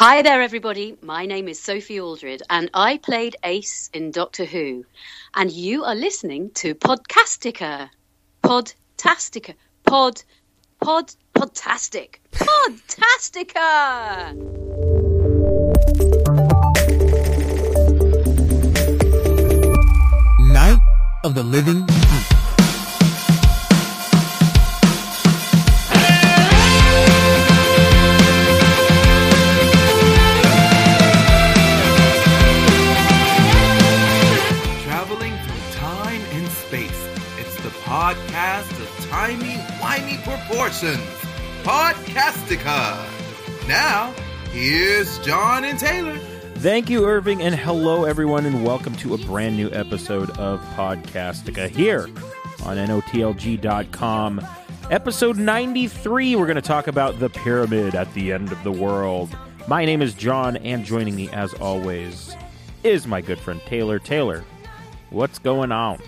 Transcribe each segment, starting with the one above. Hi there, everybody. My name is Sophie Aldred, and I played Ace in Doctor Who. And you are listening to Podcastica. Podtastica. Podtastic. Podtastica! Night of the Living Geek. Traveling through time and space, it's the podcast of timey-wimey proportions, Podcastica. Now, here's John and Taylor. Thank you, Irving, and hello, everyone, and welcome to a brand new episode of Podcastica here on NOTLG.com. Episode 93, we're going to talk about the pyramid at the end of the world. My name is John, and joining me, as always, is my good friend Taylor. Taylor, what's going on?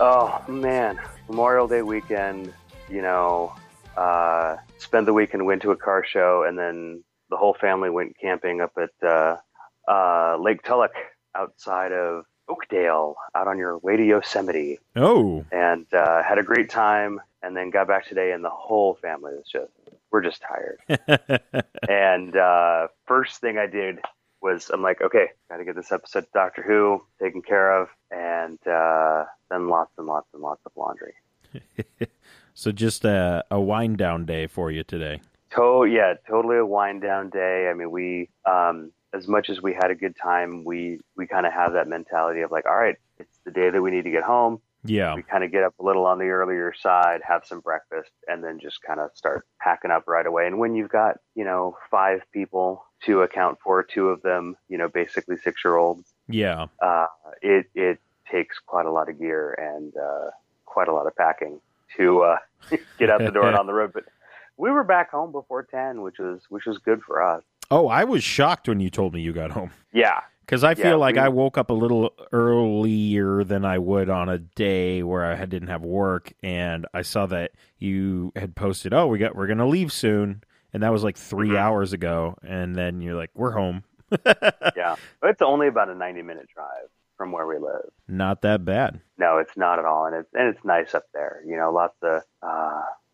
Oh, man. Memorial Day weekend, you know, spent the weekend, went to a car show, and then the whole family went camping up at Lake Tullock outside of Oakdale, out on your way to Yosemite. Oh. And had a great time, and then got back today, and the whole family was just, we're just tired. And first thing I did was, I'm like, okay, got to get this episode of Doctor Who taken care of, and then lots and lots and lots of laundry. So just a wind-down day for you today. Yeah, totally a wind-down day. I mean, we, as much as we had a good time, we kind of have that mentality of like, all right, it's the day that we need to get home. Yeah. We kind of get up a little on the earlier side, have some breakfast, and then just kind of start packing up right away. And when you've got, you know, five people to account for, two of them, you know, basically six-year-olds. Yeah. It takes quite a lot of gear and quite a lot of packing to get out the door and on the road, but we were back home before 10, which was good for us. Oh, I was shocked when you told me you got home. Yeah. Because I feel like I woke up a little earlier than I would on a day where I didn't have work, and I saw that you had posted, oh, we're going to leave soon, and that was like 3 mm-hmm. hours ago, and then you're like, we're home. Yeah. It's only about a 90-minute drive from where we live. Not that bad. No, it's not at all, and it's nice up there. You know,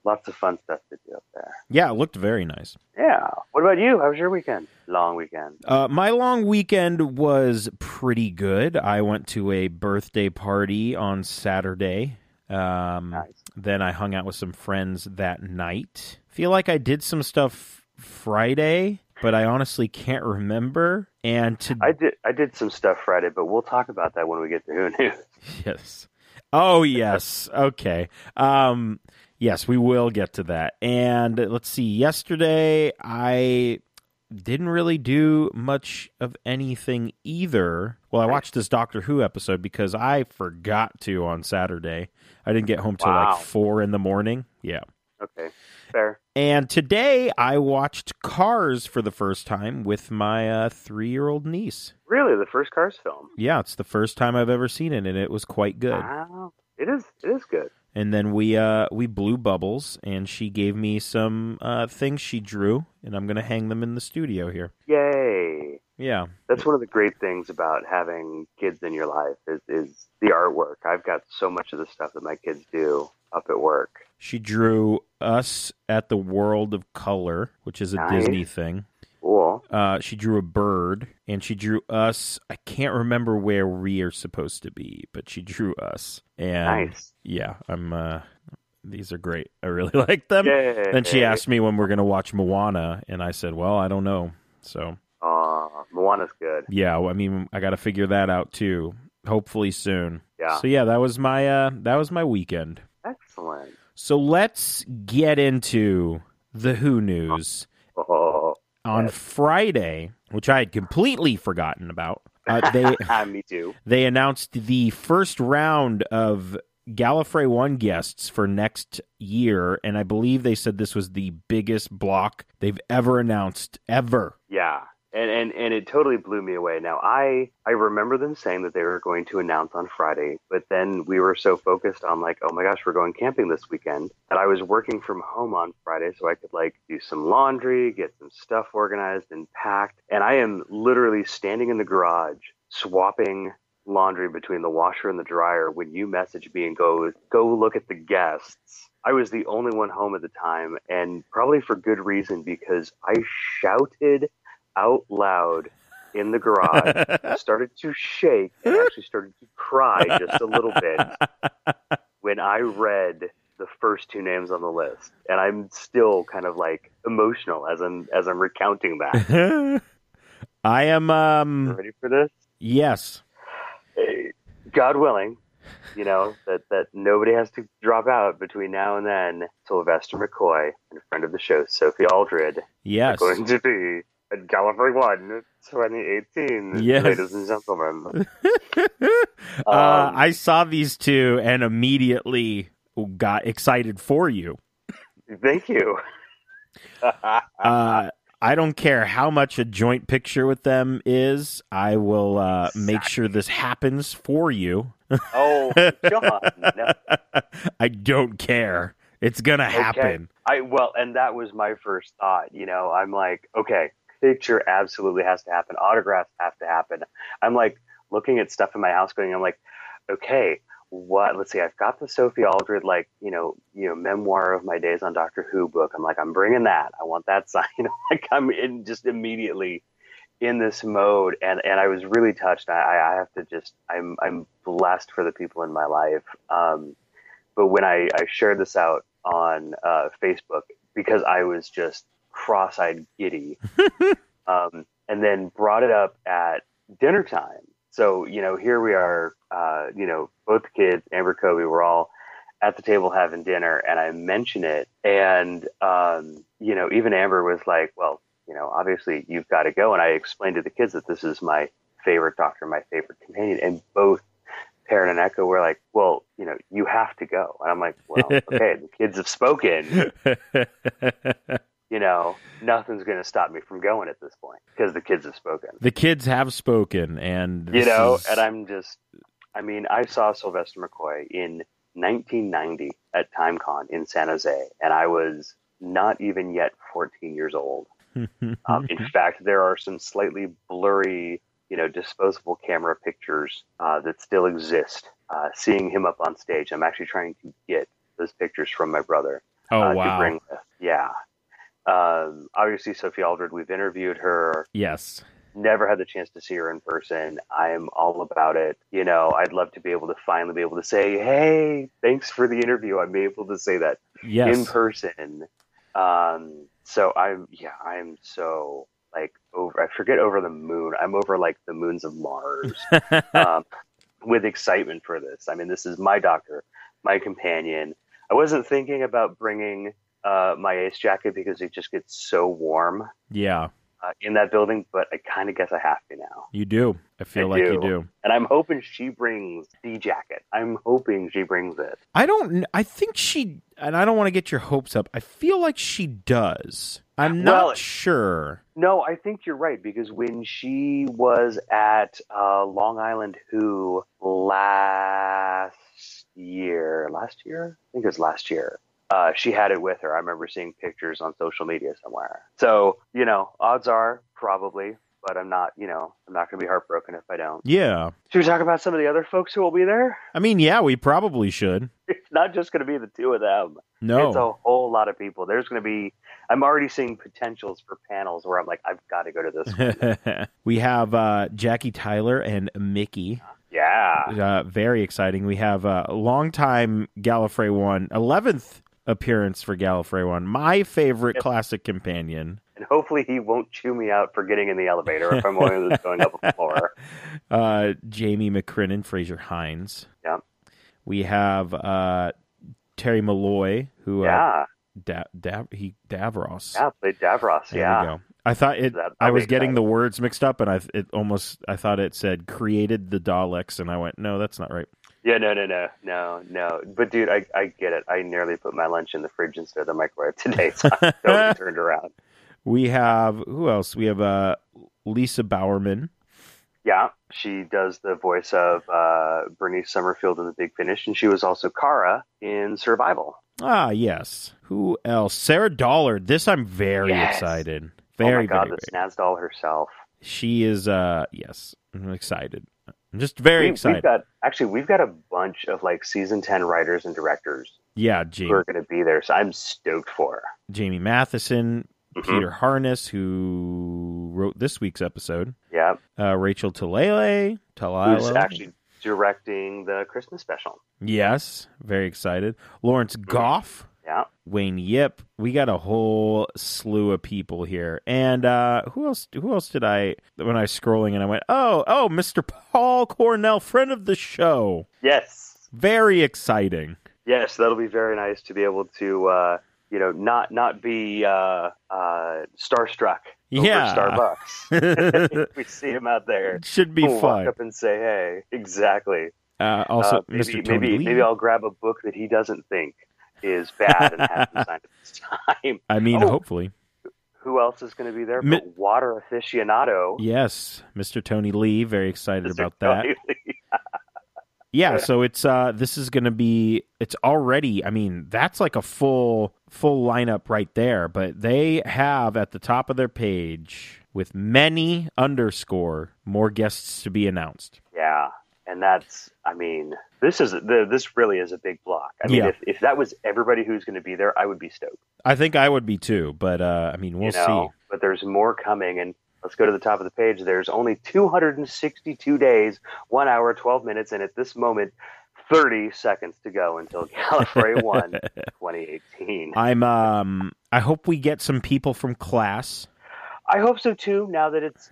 Lots of fun stuff to do up there. Yeah, it looked very nice. Yeah. What about you? How was your weekend? Long weekend. My long weekend was pretty good. I went to a birthday party on Saturday. Nice. Then I hung out with some friends that night. Feel like I did some stuff Friday, but I honestly can't remember. And I did some stuff Friday, but we'll talk about that when we get to Who Knew. Yes. Oh, yes. Okay. Yes, we will get to that. And let's see, yesterday I didn't really do much of anything either. Well, I watched this Doctor Who episode because I forgot to on Saturday. I didn't get home till like 4 in the morning. Yeah. Okay, fair. And today I watched Cars for the first time with my 3-year-old niece. Really? The first Cars film? Yeah, it's the first time I've ever seen it, and it was quite good. Wow. It is good. And then we blew bubbles, and she gave me some things she drew, and I'm going to hang them in the studio here. Yay! Yeah. That's one of the great things about having kids in your life is the artwork. I've got so much of the stuff that my kids do up at work. She drew us at the World of Color, which is a Disney thing. Cool. She drew a bird, and she drew us. I can't remember where we are supposed to be, but she drew us. And nice. Yeah, I'm. These are great. I really like them. Yay. Then she asked me when we're going to watch Moana, and I said, "Well, I don't know." So. Moana's good. Yeah, well, I mean, I got to figure that out too. Hopefully soon. Yeah. So yeah, that was my weekend. Excellent. So let's get into the Who News. Oh. On Friday, which I had completely forgotten about, they me too. They announced the first round of Gallifrey One guests for next year, and I believe they said this was the biggest block they've ever announced, ever. Yeah, And it totally blew me away. Now, I remember them saying that they were going to announce on Friday, but then we were so focused on like, oh my gosh, we're going camping this weekend, that I was working from home on Friday so I could like do some laundry, get some stuff organized and packed. And I am literally standing in the garage swapping laundry between the washer and the dryer when you message me and go look at the guests. I was the only one home at the time, and probably for good reason, because I shouted out loud in the garage, started to shake, and actually started to cry just a little bit when I read the first two names on the list. And I'm still kind of like emotional as I'm recounting that. I am you ready for this? Yes. God willing, you know, that nobody has to drop out between now and then. Sylvester McCoy and a friend of the show, Sophie Aldred, yes, are going to be at Gallifrey One 2018, yes, ladies and gentlemen. I saw these two and immediately got excited for you. Thank you. I don't care how much a joint picture with them is. I will make sure this happens for you. Oh, John. No. I don't care. It's going to happen. And that was my first thought. You know, I'm like, okay, picture absolutely has to happen. Autographs have to happen. I'm like looking at stuff in my house going, I'm like, okay, what? Let's see, I've got the Sophie Aldred, like, you know, memoir of my days on Doctor Who book. I'm like, I'm bringing that. I want that signed. Like, I'm in just immediately in this mode. And I was really touched. I have to just, I'm blessed for the people in my life. But when I shared this out on Facebook, because I was just cross-eyed giddy, and then brought it up at dinner time. So, you know, here we are, you know, both the kids, Amber, Kobe, we're all at the table having dinner, and I mention it. And, you know, even Amber was like, well, you know, obviously you've got to go. And I explained to the kids that this is my favorite doctor, my favorite companion. And both Perrin and Echo were like, well, you know, you have to go. And I'm like, well, okay, the kids have spoken. You know, nothing's going to stop me from going at this point because the kids have spoken. The kids have spoken. And, you know, and I'm just, I mean, I saw Sylvester McCoy in 1990 at TimeCon in San Jose, and I was not even yet 14 years old. In fact, there are some slightly blurry, you know, disposable camera pictures that still exist. Seeing him up on stage, I'm actually trying to get those pictures from my brother. Oh, wow. To bring with. Yeah. Obviously Sophie Aldred, we've interviewed her. Yes. Never had the chance to see her in person. I'm all about it. You know, I'd love to be able to finally be able to say, hey, thanks for the interview. I'm able to say that in person. So I'm so like over the moon. I'm over like the moons of Mars, with excitement for this. I mean, this is my doctor, my companion. I wasn't thinking about bringing my ace jacket because it just gets so warm in that building, but I kind of guess I have to now. You do. I feel like you do. And I'm hoping she brings the jacket. I'm hoping she brings it. I don't want to get your hopes up. I feel like she does. I'm not sure. No, I think you're right, because when she was at Long Island Who last year? I think it was last year. She had it with her. I remember seeing pictures on social media somewhere. So, you know, odds are probably, but I'm not going to be heartbroken if I don't. Yeah. Should we talk about some of the other folks who will be there? I mean, yeah, we probably should. It's not just going to be the two of them. No. It's a whole lot of people. There's going to be, I'm already seeing potentials for panels where I'm like, I've got to go to this one. We have Jackie Tyler and Mickey. Yeah. Very exciting. We have a longtime Gallifrey One, 11th appearance for Gallifrey One, my favorite classic companion, and hopefully he won't chew me out for getting in the elevator if I'm one that's going up a floor. Jamie McCrinnan, Fraser Hines. Yeah, we have Terry Malloy, who Davros. Yeah, played Davros. There we go. I thought I was getting the words mixed up, and I thought it said created the Daleks, and I went, no, that's not right. Yeah, no. But, dude, I get it. I nearly put my lunch in the fridge instead of the microwave today, so I totally turned around. We have, who else? We have Lisa Bowerman. Yeah, she does the voice of Bernice Summerfield in The Big Finish, and she was also Kara in Survival. Ah, yes. Who else? Sarah Dollard. This I'm very excited. Very, oh my God, the Snaz Doll herself. She is, yes, I'm excited. I'm just very excited. We've got a bunch of like season 10 writers and directors. Yeah, who are going to be there, so I'm stoked for. Jamie Matheson, mm-hmm. Peter Harness, who wrote this week's episode. Yeah. Rachel Talalay. Who's actually directing the Christmas special. Yes, very excited. Lawrence Goff. Yeah. Wayne Yip. We got a whole slew of people here. And who else did I, when I was scrolling and I went, oh, Mr. Paul Cornell, friend of the show. Yes. Very exciting. Yes, that'll be very nice to be able to not be starstruck over Starbucks. We see him out there. It should be fun. Walk up and say, hey, exactly. Also, Mr. Tony Lee. Maybe I'll grab a book that he doesn't think is bad and have him sign it this time. I mean, hopefully. Who else is going to be there? But water aficionado. Yes, Mr. Tony Lee. Very excited about Tony that. Lee. Yeah, so it's this is going to be, it's already, I mean, that's like a full lineup right there, but they have at the top of their page with many underscore more guests to be announced. Yeah, and that's, I mean, this really is a big block. I mean, if that was everybody who's going to be there, I would be stoked. I think I would be too, but I mean, we'll see. But there's more coming, and let's go to the top of the page. There's only 262 days, 1 hour, 12 minutes, and at this moment, 30 seconds to go until Gallifrey One 2018. I hope we get some people from Class. I hope so too. Now that it's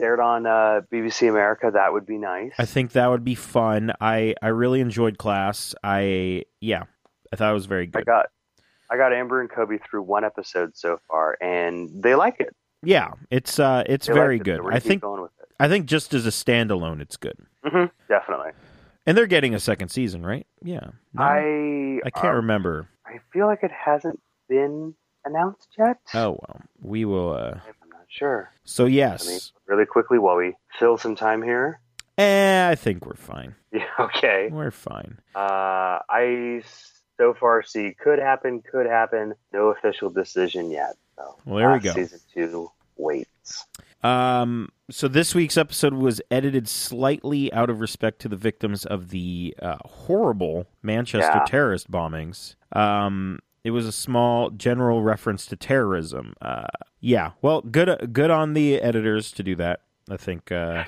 aired on BBC America, that would be nice. I think that would be fun. I really enjoyed Class. I thought it was very good. I got Amber and Kobe through one episode so far, and they like it. Yeah, it's very good. I think just as a standalone, it's good. Mm-hmm, definitely. And they're getting a second season, right? Yeah. No, I can't remember. I feel like it hasn't been announced yet. Oh, well, we will. I'm not sure. So, yes. I mean, really quickly while we fill some time here. I think we're fine. Yeah, okay. We're fine. I so far see could happen. No official decision yet. So, well, there we go. Season 2 waits. So this week's episode was edited slightly out of respect to the victims of the horrible Manchester terrorist bombings. It was a small general reference to terrorism. Well, good on the editors to do that, I think. Yeah,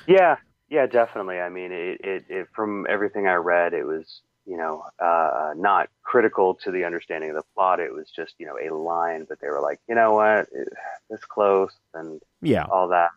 definitely. I mean, it from everything I read, it was, not critical to the understanding of the plot. It was just, a line, but they were like, you know what, it's close and all that,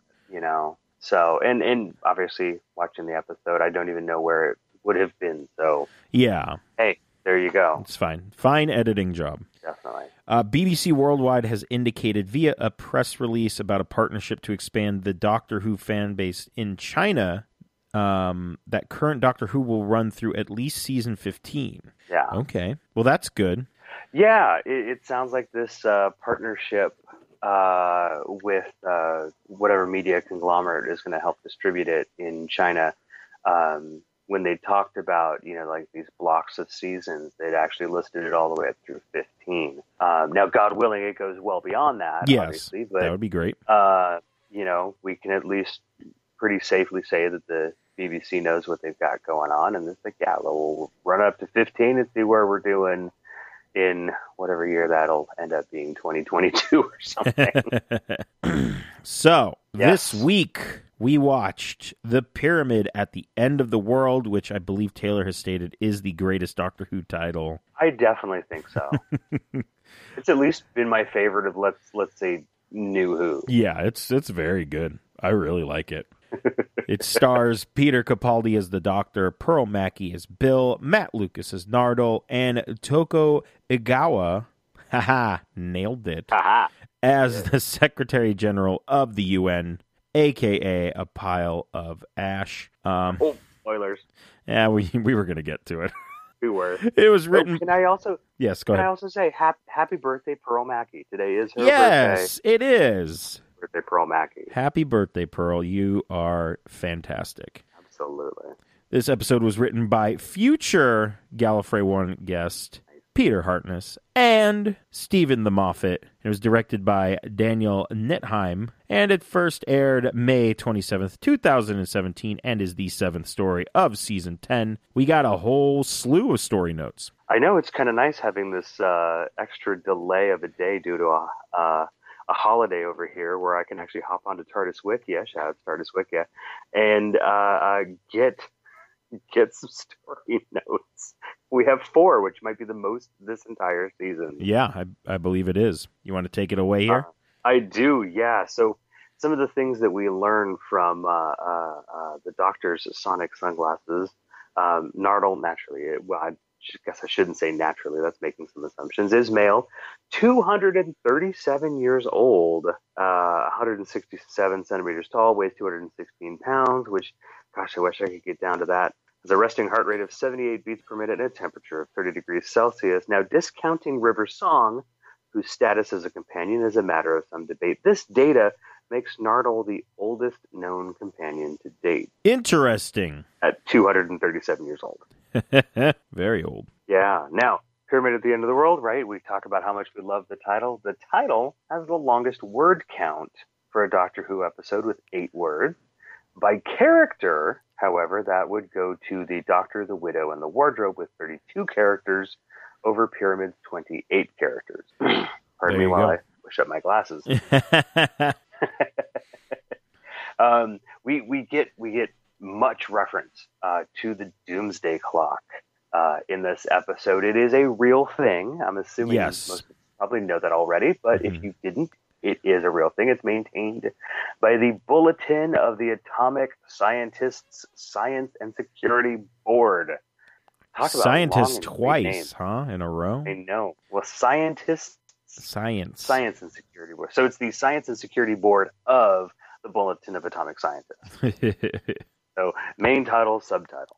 So, and obviously watching the episode, I don't even know where it would have been. So, yeah. Hey, there you go. It's fine. Fine editing job. Definitely. BBC Worldwide has indicated via a press release about a partnership to expand the Doctor Who fan base in China. That current Doctor Who will run through at least season 15. Yeah. Okay. Well, that's good. Yeah, it sounds like this partnership with whatever media conglomerate is going to help distribute it in China. When they talked about, like these blocks of seasons, they'd actually listed it all the way up through 15. Now, God willing, it goes well beyond that. Yes, obviously, but, that would be great. We can at least pretty safely say that the BBC knows what they've got going on, and it's like, we'll run up to 15 and see where we're doing in whatever year that'll end up being, 2022 or something. So, This week we watched The Pyramid at the End of the World, which I believe Taylor has stated is the greatest Doctor Who title. I definitely think so. It's at least been my favorite of let's say New Who. Yeah, it's very good. I really like it. It stars Peter Capaldi as the Doctor, Pearl Mackey as Bill, Matt Lucas as Nardole, and Toko Igawa, nailed it, as the Secretary General of the UN, a.k.a. a pile of ash. Spoilers. Yeah, we were going to get to it. We were. It was written... Can I also... Yes, go ahead. Can I also say happy birthday, Pearl Mackey? Today is her birthday. Yes, it is. birthday, Pearl Mackey. Happy birthday, Pearl. You are fantastic. Absolutely. This episode was written by future Gallifrey One guest Peter Harness and Stephen the Moffat. It was directed by Daniel Netheim, and it first aired May 27th, 2017, and is the 7th story of Season 10. We got a whole slew of story notes. I know, it's kind of nice having this extra delay of a day due to a holiday over here where I can actually hop onto TARDIS Wiki, shout out to TARDIS Wiki, and get some story notes. We have 4, which might be the most this entire season. Yeah, I believe it is. You want to take it away here? I do, yeah. So some of the things that we learn from the Doctor's sonic sunglasses, Nardole, naturally, I guess I shouldn't say naturally, that's making some assumptions, is male, 237 years old, 167 centimeters tall, weighs 216 pounds, which, gosh, I wish I could get down to that. Has a resting heart rate of 78 beats per minute and a temperature of 30 degrees Celsius. Now, discounting River Song, whose status as a companion is a matter of some debate, this data makes Nardole the oldest known companion to date. Interesting. At 237 years old. Very old. Yeah. Now, Pyramid at the End of the World, right? We talk about how much we love the title. The title has the longest word count for a Doctor Who episode, with 8 words. By character, however, that would go to the Doctor, the Widow, and the Wardrobe with 32 characters over Pyramid's 28 characters. Pardon me while I push up my glasses. We get much reference to the Doomsday Clock in this episode. It is a real thing. I'm assuming most people probably know that already, but if you didn't, it is a real thing. It's maintained by the Bulletin of the Atomic Scientists' Science and Security Board. Talk about scientists twice, huh? In a row? I know. Well, Science and Security Board. So it's the Science and Security Board of the Bulletin of Atomic Scientists. So main title, subtitle.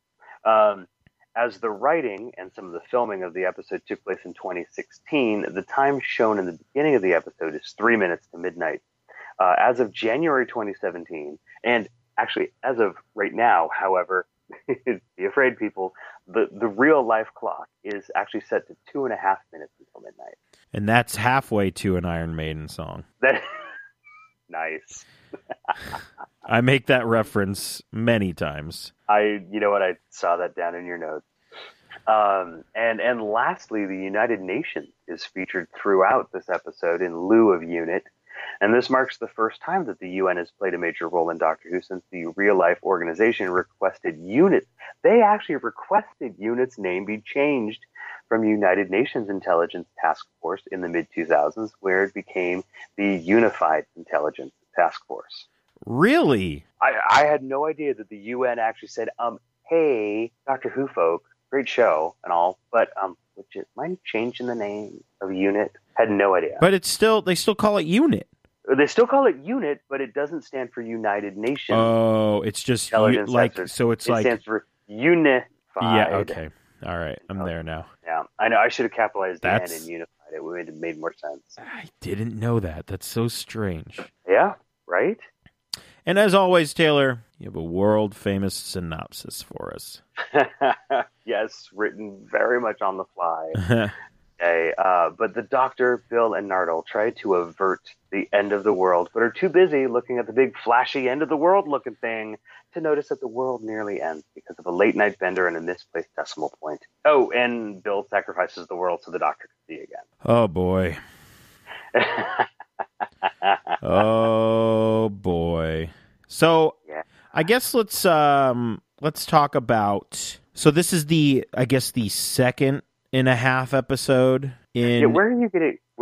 As the writing and some of the filming of the episode took place in 2016, the time shown in the beginning of the episode is 3 minutes to midnight. As of January 2017, and actually as of right now, however, be afraid, people, the real life clock is actually set to 2.5 minutes until midnight. And that's halfway to an Iron Maiden song. That nice. I make that reference many times. You know what? I saw that down in your notes. And lastly, the United Nations is featured throughout this episode in lieu of UNIT. And this marks the first time that the UN has played a major role in Doctor Who since the real-life organization requested UNIT. They actually requested UNIT's name be changed from United Nations Intelligence Task Force in the mid-2000s, where it became the Unified Intelligence Task Force. Really? I had no idea that the UN actually said, hey, Doctor Who folk, great show and all, but would you mind changing the name of UNIT? Had no idea. But it's still, they still call it UNIT. They still call it UNIT, but it doesn't stand for United Nations. Oh, it's just like, so it's like, it stands for Unified. Yeah, okay. All right. I'm there now. Yeah, I know. I should have capitalized the N in Unified. It would have made more sense. I didn't know that. That's so strange. Yeah, right? And as always, Taylor, you have a world-famous synopsis for us. Yes, written very much on the fly. Okay, but the Doctor, Bill, and Nardole try to avert the end of the world, but are too busy looking at the big, flashy end-of-the-world-looking thing to notice that the world nearly ends because of a late-night bender and a misplaced decimal point. Oh, and Bill sacrifices the world so the Doctor can see again. Oh, boy. Oh boy. So yeah. I guess let's talk about, so this is the second and a half episode in where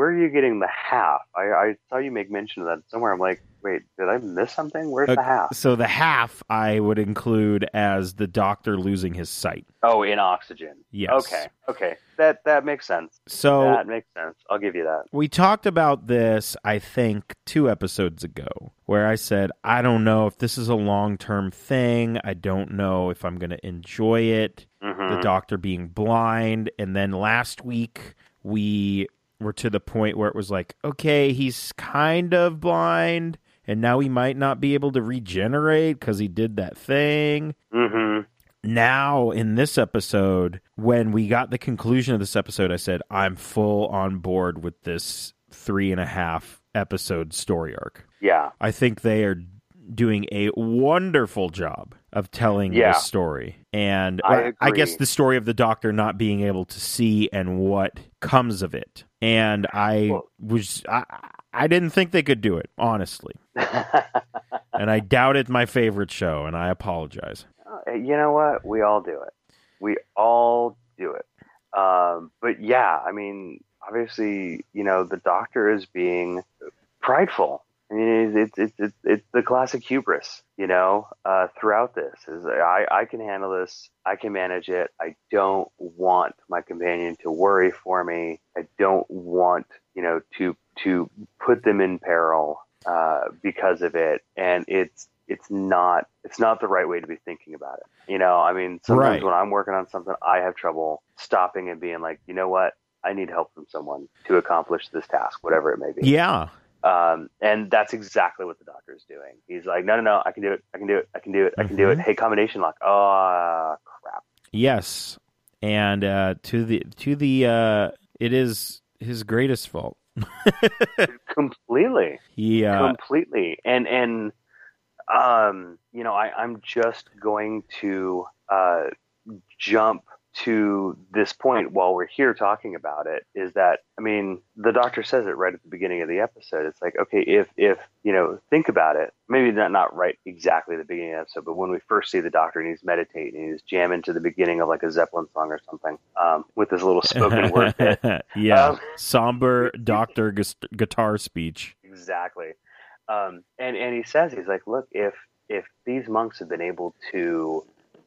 are you getting the half? I saw you make mention of that somewhere. I'm like, wait, did I miss something? Where's the half? So the half I would include as the Doctor losing his sight. Oh, in Oxygen. Yes. Okay. That makes sense. So that makes sense. I'll give you that. We talked about this, I think, 2 episodes ago, where I said, I don't know if this is a long-term thing. I don't know if I'm going to enjoy it. Mm-hmm. The Doctor being blind. And then last week, we were to the point where it was like, okay, he's kind of blind, and now he might not be able to regenerate because he did that thing. Mm-hmm. Now, in this episode, when we got the conclusion of this episode, I said, I'm full on board with this 3.5 episode story arc. Yeah. I think they are doing a wonderful job of telling this story. And I guess the story of the Doctor not being able to see and what comes of it. And I didn't think they could do it, honestly. And I doubted my favorite show, and I apologize. You know what? We all do it. We all do it. But yeah, I mean, obviously, you know, the Doctor is being prideful. I mean, it's the classic hubris, you know, throughout this. Is I can handle this. I can manage it. I don't want my companion to worry for me. I don't want, you know, to put them in peril because of it. And it's not the right way to be thinking about it. You know, I mean, sometimes when I'm working on something, I have trouble stopping and being like, you know what? I need help from someone to accomplish this task, whatever it may be. Yeah. And that's exactly what the Doctor is doing. He's like, no, I can do it. I can do it. Hey, combination lock. Oh, crap. Yes. And, it is his greatest fault. Completely. Yeah. Completely. And you know, I'm just going to, jump to this point while we're here talking about it, is that, I mean, the Doctor says it right at the beginning of the episode. It's like, okay, if you know, think about it, maybe not right exactly at the beginning of the episode, but when we first see the Doctor and he's meditating, he's jamming to the beginning of like a Zeppelin song or something, with this little spoken word bit. Yeah. Somber Doctor guitar speech. Exactly. And he says, he's like, look, if these monks have been able to,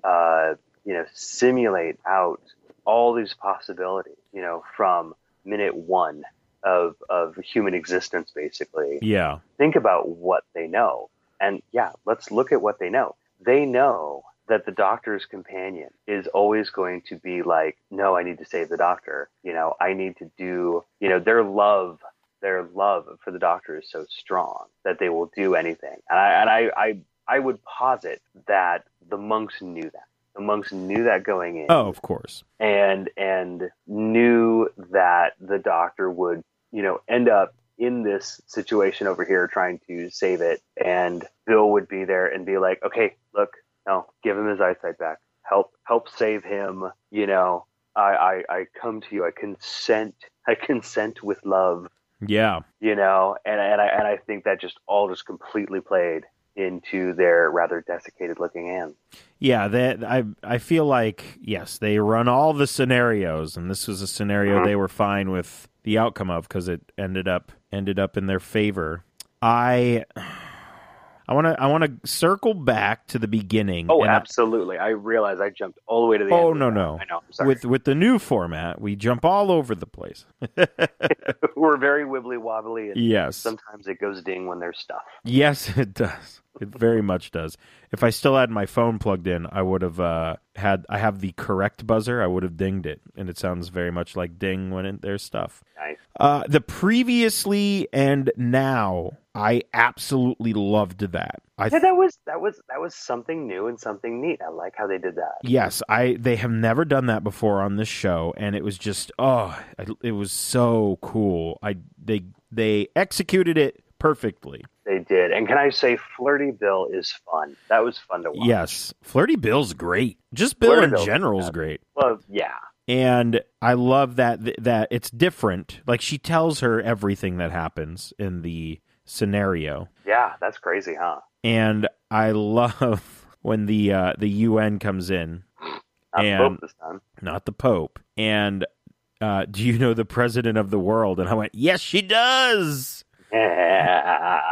you know, simulate out all these possibilities, you know, from minute one of human existence, basically. Yeah. Think about what they know. And yeah, let's look at what they know. They know that the Doctor's companion is always going to be like, no, I need to save the Doctor. You know, I need to do, you know, their love for the Doctor is so strong that they will do anything. And I would posit that the monks knew that. The monks knew that going in. Oh, of course. And knew that the Doctor would, you know, end up in this situation over here trying to save it. And Bill would be there and be like, okay, look, no, give him his eyesight back. Help save him. You know, I come to you. I consent with love. Yeah. You know, and I think that just all just completely played into their rather desiccated looking hand. Yeah, I feel like, yes, they run all the scenarios, and this was a scenario they were fine with the outcome of because it ended up in their favor. I want to circle back to the beginning. Oh, absolutely. I realize I jumped all the way to the end. Oh, no. I know. I'm sorry. With the new format, we jump all over the place. We're very wibbly-wobbly. And yes. Sometimes it goes ding when there's stuff. Yes, it does. It very much does. If I still had my phone plugged in, I would have I have the correct buzzer. I would have dinged it, and it sounds very much like ding when there's stuff. Nice. The previously and now, I absolutely loved that. That was something new and something neat. I like how they did that. Yes, they have never done that before on this show, and it was just it was so cool. They executed it perfectly. They did. And can I say, Flirty Bill is fun. That was fun to watch. Yes. Flirty Bill's great. Just Bill in general is great. Well, yeah. And I love that it's different. Like, she tells her everything that happens in the scenario. Yeah, that's crazy, huh? And I love when the UN comes in. Not the Pope this time. Not the Pope. And do you know the president of the world? And I went, yes, she does! Yeah.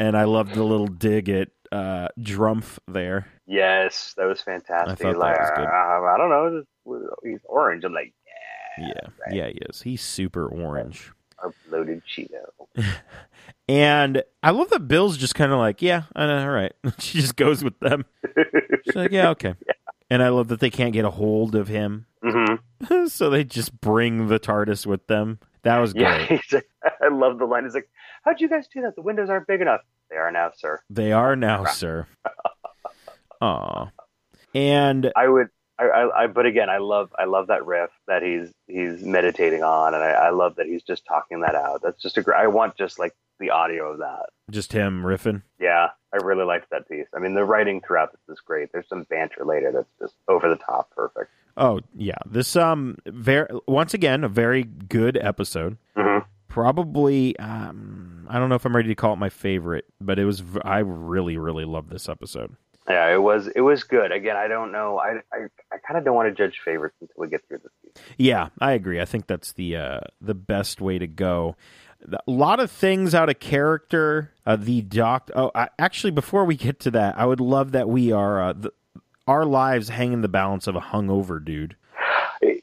And I loved the little dig at Drumpf there. Yes, that was fantastic. I thought that was good. I don't know. He's orange. I'm like, yeah. Yeah, right. Yeah, he is. He's super orange. A bloated Cheeto. And I love that Bill's just kind of like, yeah, I know, all right. She just goes with them. She's like, yeah, okay. Yeah. And I love that they can't get a hold of him. Mm-hmm. So they just bring the TARDIS with them. That was great. Yeah, I love the line. He's like, how'd you guys do that? The windows aren't big enough. They are now, sir. They are now, sir. Aw. And I love that riff that he's meditating on, and I love that he's just talking that out. That's just a great. I want just like the audio of that. Just him riffing. Yeah, I really liked that piece. I mean, the writing throughout this is great. There's some banter later that's just over the top, perfect. Oh yeah, this once again a very good episode. Mm-hmm. Probably I don't know if I'm ready to call it my favorite, but it was. I really loved this episode. Yeah, it was good. Again, I don't know. I kind of don't want to judge favorites until we get through this season. Yeah, I agree. I think that's the best way to go. A lot of things out of character. The Doctor. Oh, actually, before we get to that, I would love that we are our lives hang in the balance of a hungover dude.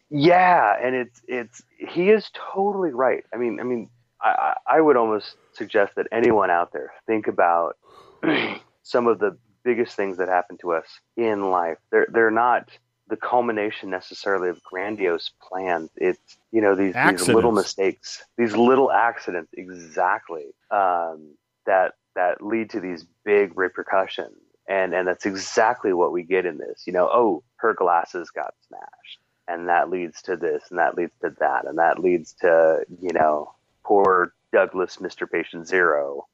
Yeah, and it's he is totally right. I mean, I would almost suggest that anyone out there think about some of the biggest things that happen to us in life. They're not the culmination necessarily of grandiose plans. It's, you know, these little mistakes, these little accidents, exactly, that lead to these big repercussions. And that's exactly what we get in this. You know, oh, her glasses got smashed, and that leads to this, and that leads to that, and that leads to, you know, poor Douglas, Mr. Patient Zero,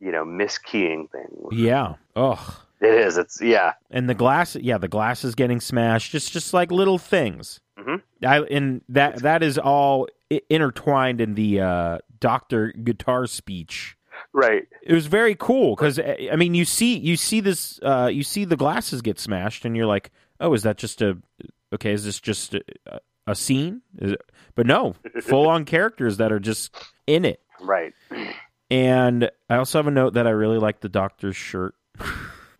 you know, miskeying things. Yeah. Ugh. It is. It's, yeah. And the glass is getting smashed. Just like little things. Mm-hmm. That is all intertwined in the Dr. Guitar speech. Right. It was very cool because, I mean, you see this, you see the glasses get smashed and you're like, oh, is that just is this just a scene? But no, full on characters that are just in it. Right. And I also have a note that I really like the Doctor's shirt.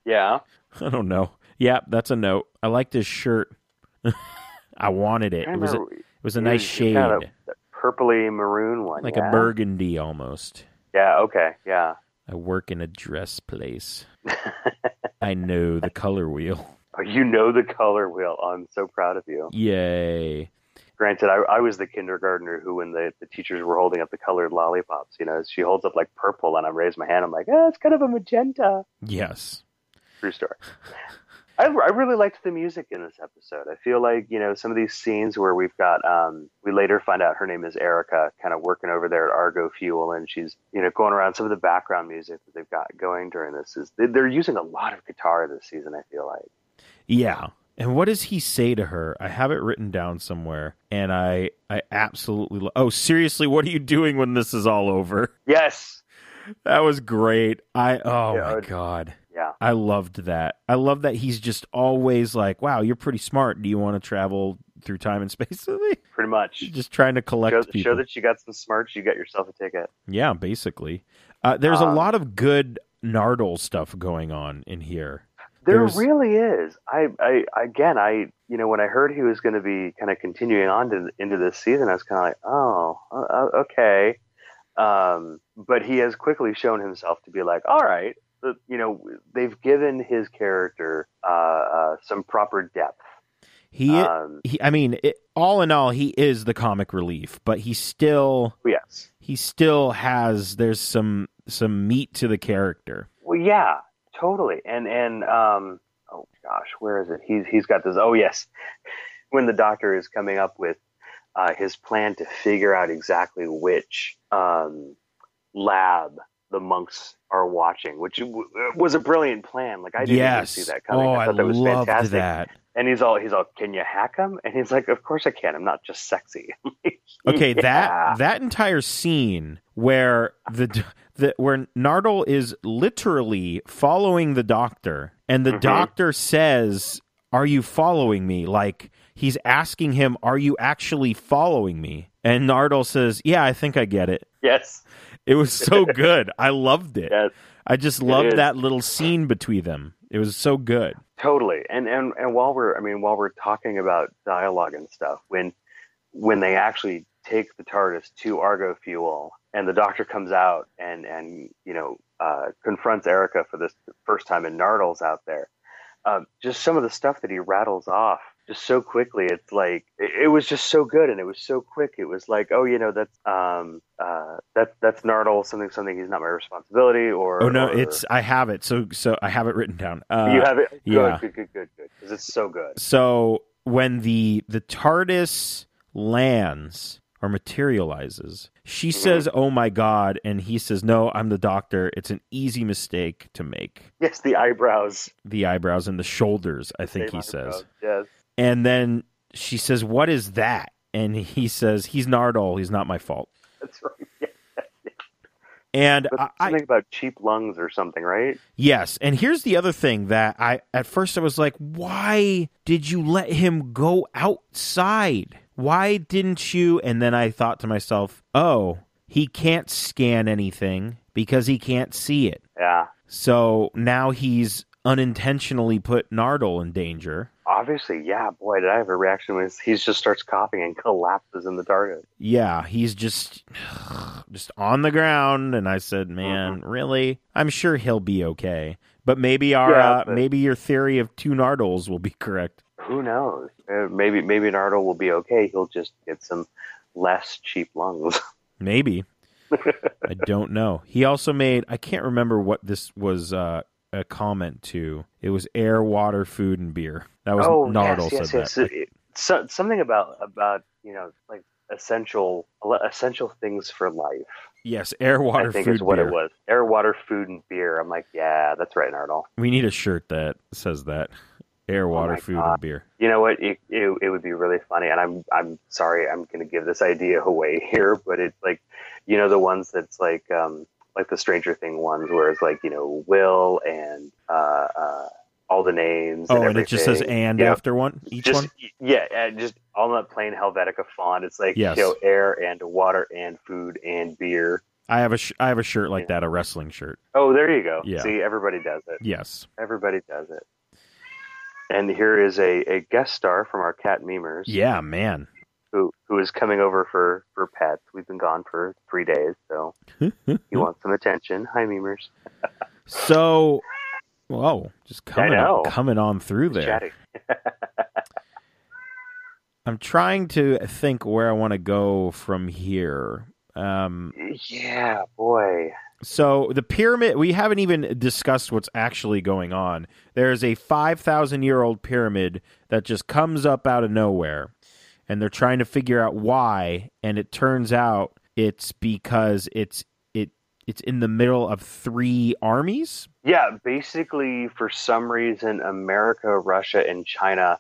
Yeah. I don't know. Yeah, that's a note. I liked his shirt. I wanted it. It was a nice shade. Kind of that purpley maroon one. Like a burgundy almost. Yeah, okay, yeah. I work in a dress place. I know the color wheel. Oh, you know the color wheel. Oh, I'm so proud of you. Yay. Granted, I was the kindergartner who, when the teachers were holding up the colored lollipops, you know, she holds up like purple, and I raise my hand. I'm like, oh, it's kind of a magenta. Yes. True story. I really liked the music in this episode. I feel like, you know, some of these scenes where we've got, we later find out her name is Erica, kind of working over there at Argo Fuel, and she's, you know, going around. Some of the background music that they've got going during this is they're using a lot of guitar this season, I feel like. Yeah. And what does he say to her? I have it written down somewhere, and I absolutely oh, seriously, what are you doing when this is all over? Yes. That was great. My God. Yeah. I loved that. I love that he's just always like, wow, you're pretty smart. Do you want to travel through time and space with me? Pretty much. Just trying to collect people. Show that you got some smarts, you got yourself a ticket. Yeah, basically. There's a lot of good Nardole stuff going on in here. There really is. I you know, when I heard he was going to be kind of continuing on into this season, I was kind of like, oh, okay. But he has quickly shown himself to be like, all right, you know, they've given his character some proper depth. All in all, he is the comic relief, but he still, yes, he still has. There's some meat to the character. Well, yeah. Totally. And oh gosh, where is it? He's got this. Oh yes. When the Doctor is coming up with his plan to figure out exactly which lab the monks are watching, which was a brilliant plan. Like I didn't even see that coming. Oh, I thought that was fantastic. That. And he's all, can you hack him? And he's like, of course I can. I'm not just sexy. Okay. Yeah. That entire scene where where Nardole is literally following the Doctor, and the mm-hmm. Doctor says, are you following me? Like, he's asking him, are you actually following me? And Nardole says, yeah, I think I get it. Yes. It was so good. I loved it. Yes. I just loved that little scene between them. It was so good. Totally. And while we're talking about dialogue and stuff, when they actually take the TARDIS to Argo Fuel, and the Doctor comes out and you know, confronts Erica for this first time, and Nardole's out there. Just some of the stuff that he rattles off just so quickly. It's like, it was just so good. And it was so quick. It was like, oh, you know, that's Nardole, something, something. He's not my responsibility, or. Oh no, or, it's, I have it. So I have it written down. You have it. Good, yeah. Good. 'Cause it's so good. So when the TARDIS lands or materializes, she says, "Oh my God," and he says, "No, I'm the Doctor." It's an easy mistake to make. Yes, the eyebrows and the shoulders, I think he says. Yes. And then she says, "What is that?" And he says, "He's Nardole. He's not my fault." That's right. Yeah. And something about cheap lungs or something, right? Yes. And here's the other thing that at first I was like, "Why did you let him go outside? Why didn't you?" And then I thought to myself, oh, he can't scan anything because he can't see it. Yeah. So now he's unintentionally put Nardole in danger. Obviously, yeah. Boy, did I have a reaction when he just starts coughing and collapses in the target. Yeah, he's just on the ground. And I said, man, really? I'm sure he'll be okay. But maybe maybe your theory of two Nardoles will be correct. Who knows? Maybe Nardole will be okay. He'll just get some less cheap lungs. Maybe. I don't know. He also made, I can't remember what this was a comment to. It was air, water, food, and beer. That was Nardole said that. Yes. So, something about you know, like essential things for life. Yes, air, water, food, beer. I think is what it was. Air, water, food, and beer. I'm like, yeah, that's right, Nardole. We need a shirt that says that. Air, water, food, and beer. You know what? It would be really funny, and I'm sorry, I'm going to give this idea away here, but it's like, you know, the ones that's like the Stranger Thing ones, where it's like, you know, Will and all the names. Oh, and everything. It just says and after one, each just, one. Yeah, and just all that plain Helvetica font. It's like, yes. You know, air and water and food and beer. I have a shirt like that, a wrestling shirt. Oh, there you go. Yeah. See, everybody does it. Yes, everybody does it. And here is a guest star from our cat memers. Yeah, man. Who is coming over for pets. We've been gone for 3 days, so he wants some attention. Hi, memers. So, whoa, just coming on through there. I'm trying to think where I want to go from here. Yeah, boy. So the pyramid, we haven't even discussed what's actually going on. There's a 5,000-year-old pyramid that just comes up out of nowhere, and they're trying to figure out why, and it turns out it's because it's in the middle of three armies? Yeah, basically, for some reason, America, Russia, and China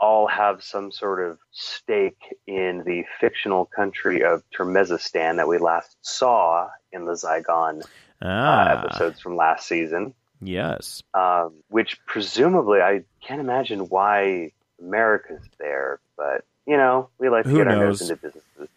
all have some sort of stake in the fictional country of Turmezistan that we last saw in the Zygon episodes from last season. Yes. Which presumably, I can't imagine why America's there, but, you know, we like to get our nose into businesses.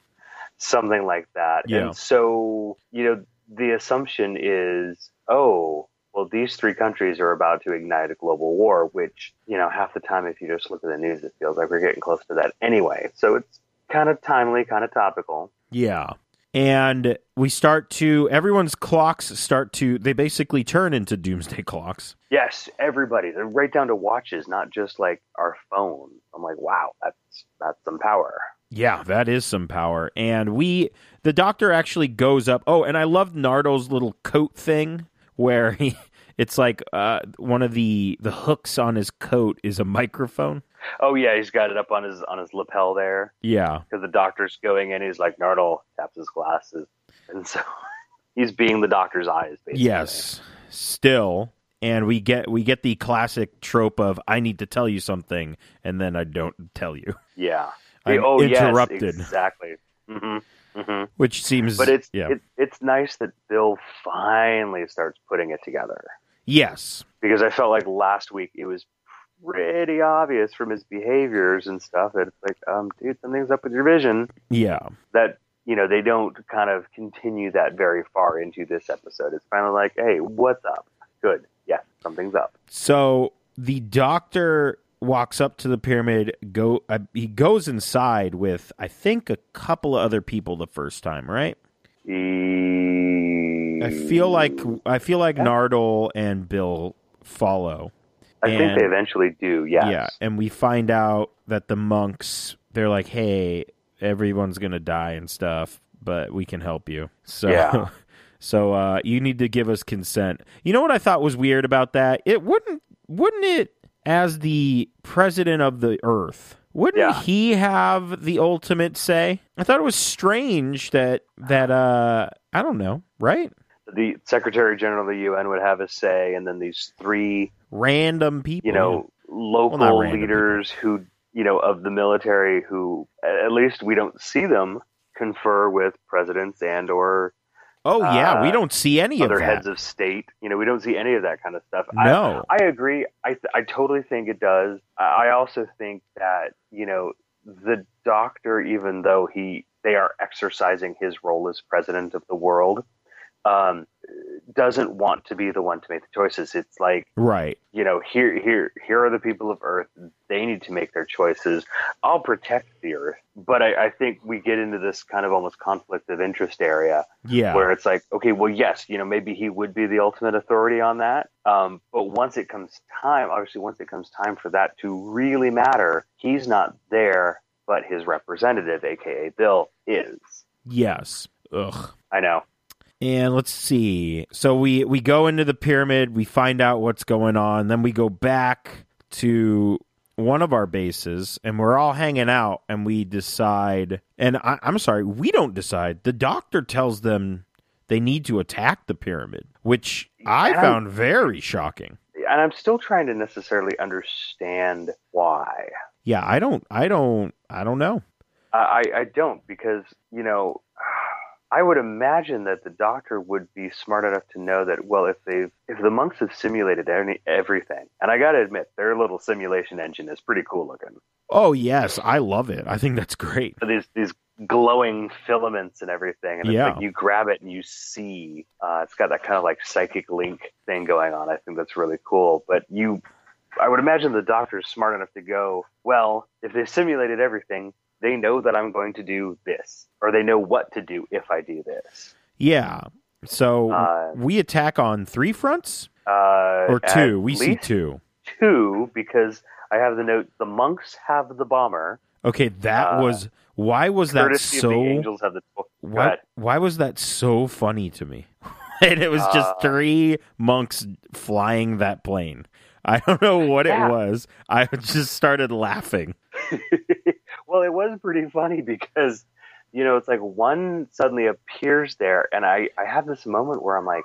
Something like that. Yeah. And so, you know, the assumption is, well, these three countries are about to ignite a global war, which, you know, half the time, if you just look at the news, it feels like we're getting close to that anyway. So it's kind of timely, kind of topical. Yeah. And everyone's clocks they basically turn into doomsday clocks. Yes, everybody. They're right down to watches, not just like our phone. I'm like, wow, that's some power. Yeah, that is some power. And the Doctor actually goes up. Oh, and I loved Nardole's little coat thing, where it's like one of the hooks on his coat is a microphone. Oh yeah, he's got it up on his lapel there. Yeah, because the Doctor's going in, he's like, Nardole taps his glasses, and so he's being the Doctor's eyes, basically. Yes, still, and we get the classic trope of I need to tell you something, and then I don't tell you. Yeah, I'm interrupted. Yes, exactly. Mm-hmm. Mm-hmm. Which seems... But it's nice that Bill finally starts putting it together. Yes. Because I felt like last week it was pretty obvious from his behaviors and stuff that it's like, dude, something's up with your vision. Yeah. That, you know, they don't kind of continue that very far into this episode. It's finally like, hey, what's up? Good. Yeah, something's up. So the Doctor walks up to the pyramid, he goes inside with, I think, a couple of other people the first time, right? I feel like Nardole and Bill follow. I think they eventually do, yes. Yeah, and we find out that the monks, they're like, hey, everyone's going to die and stuff, but we can help you. So, yeah. So you need to give us consent. You know what I thought was weird about that? It wouldn't it, as the president of the Earth, wouldn't he have the ultimate say? I thought it was strange that I don't know, right? The Secretary General of the UN would have a say, and then these three random people, local leaders who, of the military, who at least we don't see them confer with presidents and or. Oh yeah, we don't see any of that. Other heads of state, we don't see any of that kind of stuff. No, I agree. I totally think it does. I also think that the Doctor, even though they are exercising his role as president of the world. Doesn't want to be the one to make the choices. It's like, right. Here are the people of Earth. They need to make their choices. I'll protect the Earth. But I think we get into this kind of almost conflict of interest area where it's like, okay, well, yes, maybe he would be the ultimate authority on that. But once it comes time for that to really matter, he's not there, but his representative, AKA Bill, is. Yes. Ugh. I know. And let's see. So we go into the pyramid. We find out what's going on. Then we go back to one of our bases, and we're all hanging out, and we decide. And I'm sorry, we don't decide. The Doctor tells them they need to attack the pyramid, which I found very shocking. And I'm still trying to necessarily understand why. Yeah, I don't know. I don't, because, I would imagine that the Doctor would be smart enough to know that, well, if the monks have simulated everything, and I gotta admit, their little simulation engine is pretty cool looking. Oh yes, I love it. I think that's great. So these glowing filaments and everything, and it's like you grab it and you see. It's got that kind of like psychic link thing going on. I think that's really cool. But I would imagine the Doctor is smart enough to go, well, if they simulated everything, they know that I'm going to do this, or they know what to do if I do this. Yeah. So we attack on three fronts, or two. We see two. Two, because I have the note. The monks have the bomber. Okay, that was why was that so? The angels have the. Why was that so funny to me? And it was just three monks flying that plane. I don't know what it was. I just started laughing. Well, it was pretty funny because, it's like one suddenly appears there, and I have this moment where I'm like,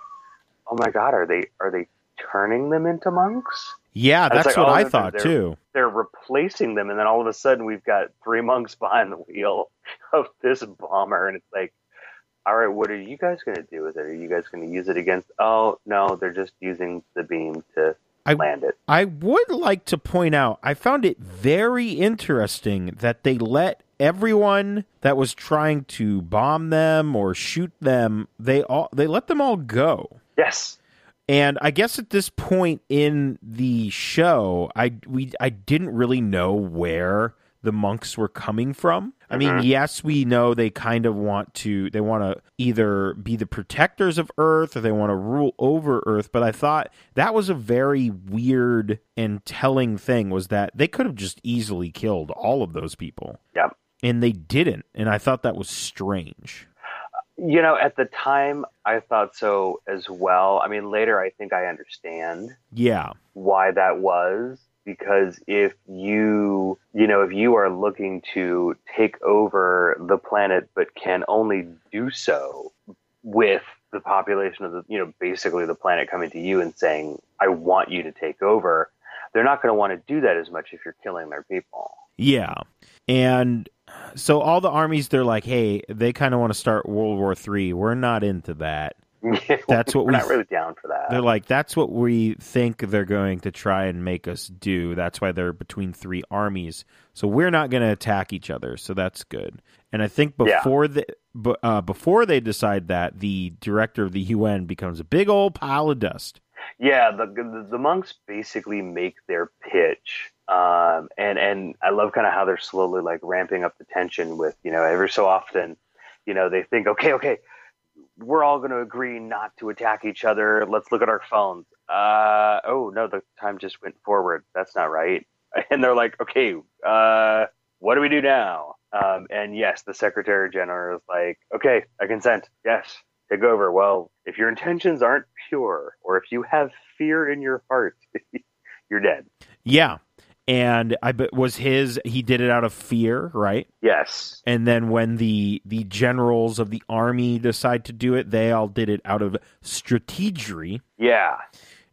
oh my God, are they turning them into monks? Yeah, and that's like, what I thought too. They're replacing them, and then all of a sudden we've got three monks behind the wheel of this bomber, and it's like, all right, what are you guys going to do with it? Are you guys going to use it against? Oh, no, they're just using the beam to... I would like to point out, I found it very interesting that they let everyone that was trying to bomb them or shoot them, they let them all go. Yes. And I guess at this point in the show, I didn't really know where the monks were coming from. I mean, yes, we know they kind of want to either be the protectors of Earth or they want to rule over Earth. But I thought that was a very weird and telling thing, was that they could have just easily killed all of those people. Yeah. And they didn't. And I thought that was strange. At the time, I thought so as well. I mean, later, I think I understand. Yeah. Why that was. Because if you are looking to take over the planet, but can only do so with the population of basically the planet coming to you and saying, I want you to take over, they're not going to want to do that as much if you're killing their people. Yeah. And so all the armies, they're like, hey, they kind of want to start World War III. We're not into that. That's what we're not really down for that. They're like, that's what we think they're going to try and make us do. That's why they're between three armies. So we're not going to attack each other. So that's good. And I think before they decide that, the director of the UN becomes a big old pile of dust. Yeah, the monks basically make their pitch. And I love kind of how they're slowly like ramping up the tension with, every so often, they think, okay, we're all going to agree not to attack each other. Let's look at our phones. Oh, no, the time just went forward. That's not right. And they're like, okay, what do we do now? And yes, the Secretary General is like, okay, I consent. Yes, take over. Well, if your intentions aren't pure or if you have fear in your heart, you're dead. Yeah. And he did it out of fear, right? Yes. And then when the generals of the army decide to do it, they all did it out of strategery. Yeah.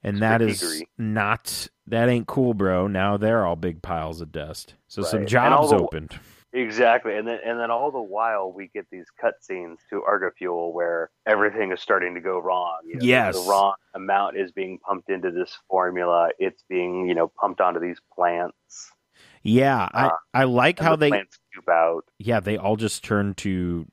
And that is that ain't cool, bro. Now they're all big piles of dust. So right. Some jobs opened. Exactly. And then all the while we get these cutscenes to Argo Fuel where everything is starting to go wrong. You know, yes. The wrong amount is being pumped into this formula. It's being, pumped onto these plants. Yeah. I like how they plants scoop out. Yeah, they all just turn to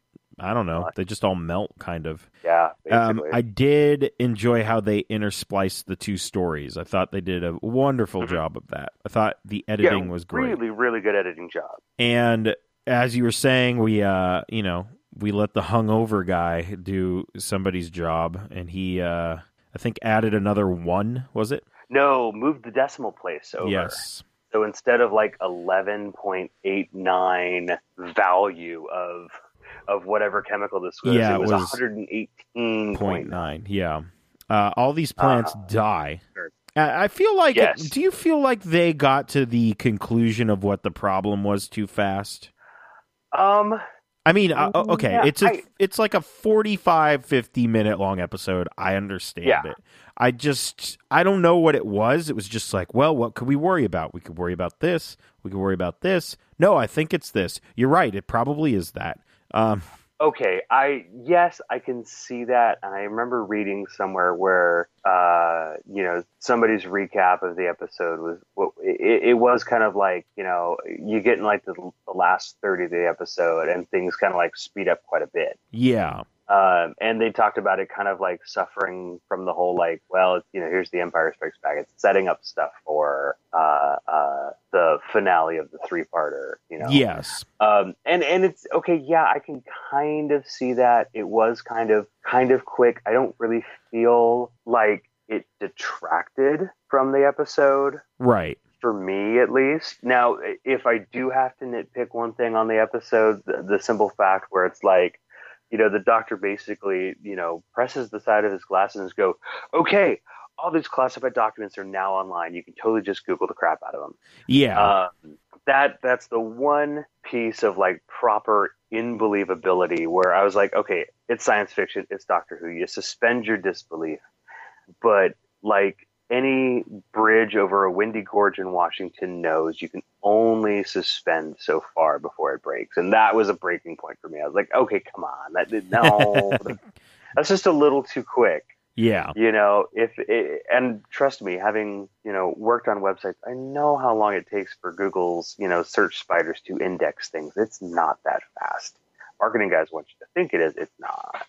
they just all melt, kind of. Yeah, basically. I did enjoy how they interspliced the two stories. I thought they did a wonderful job of that. I thought the editing was great. Really, really good editing job. And as you were saying, we let the hungover guy do somebody's job, and he, I think, added another one, was it? No, moved the decimal place over. Yes. So instead of, 11.89 value of whatever chemical this was. Yeah, it was 118.9. Yeah. All these plants die. Sure. I feel like, yes. Do you feel like they got to the conclusion of what the problem was too fast? Okay. Yeah, it's like a 45, 50 minute long episode. I understand it. I don't know what it was. It was just like, well, what could we worry about? We could worry about this. We could worry about this. No, I think it's this. You're right. It probably is that. Okay, I can see that. And I remember reading somewhere where, somebody's recap of the episode was, it was kind of like, you get in the last 30 of the episode and things kind of speed up quite a bit. Yeah. And they talked about it kind of suffering from the whole, here's the Empire Strikes Back. It's setting up stuff for the finale of the three-parter, Yes. And it's okay. Yeah, I can kind of see that. It was kind of quick. I don't really feel like it detracted from the episode. Right. For me, at least. Now, if I do have to nitpick one thing on the episode, the simple fact where it's the doctor basically, presses the side of his glasses and goes, okay, all these classified documents are now online. You can totally just Google the crap out of them. Yeah. That's the one piece of proper in-believability where I was like, okay, it's science fiction. It's Doctor Who. You suspend your disbelief. But any bridge over a windy gorge in Washington knows you can only suspend so far before it breaks. And that was a breaking point for me. I was like, okay, come on. That's just a little too quick. Yeah. And trust me, having, worked on websites, I know how long it takes for Google's, search spiders to index things. It's not that fast. Marketing guys want you to think it is. It's not.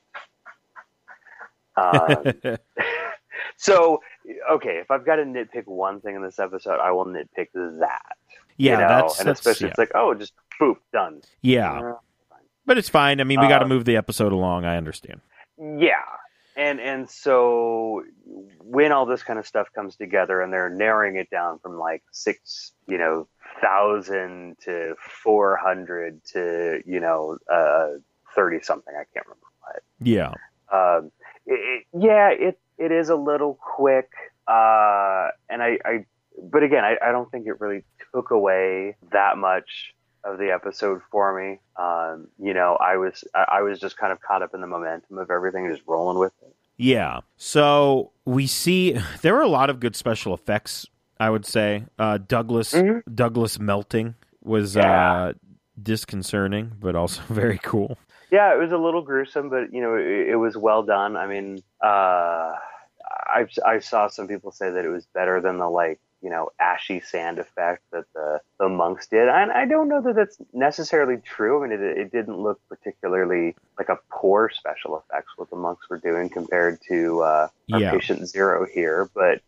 So, okay, if I've got to nitpick one thing in this episode, I will nitpick that. Yeah, it's just boop, done. Yeah, but it's fine. I mean, we got to move the episode along. I understand. Yeah, and so when all this kind of stuff comes together and they're narrowing it down from 6,000 to 400 to 30 something. I can't remember what. Yeah. It is a little quick, and I don't think it really took away that much of the episode for me. I was just kind of caught up in the momentum of everything, just rolling with it. Yeah. So we see there were a lot of good special effects. I would say Douglas melting was disconcerting, but also very cool. Yeah, it was a little gruesome, but it was well done. I mean, I saw some people say that it was better than the ashy sand effect that the monks did, and I don't know that that's necessarily true. I mean, it didn't look particularly like a poor special effects what the monks were doing compared to Patient Zero here, but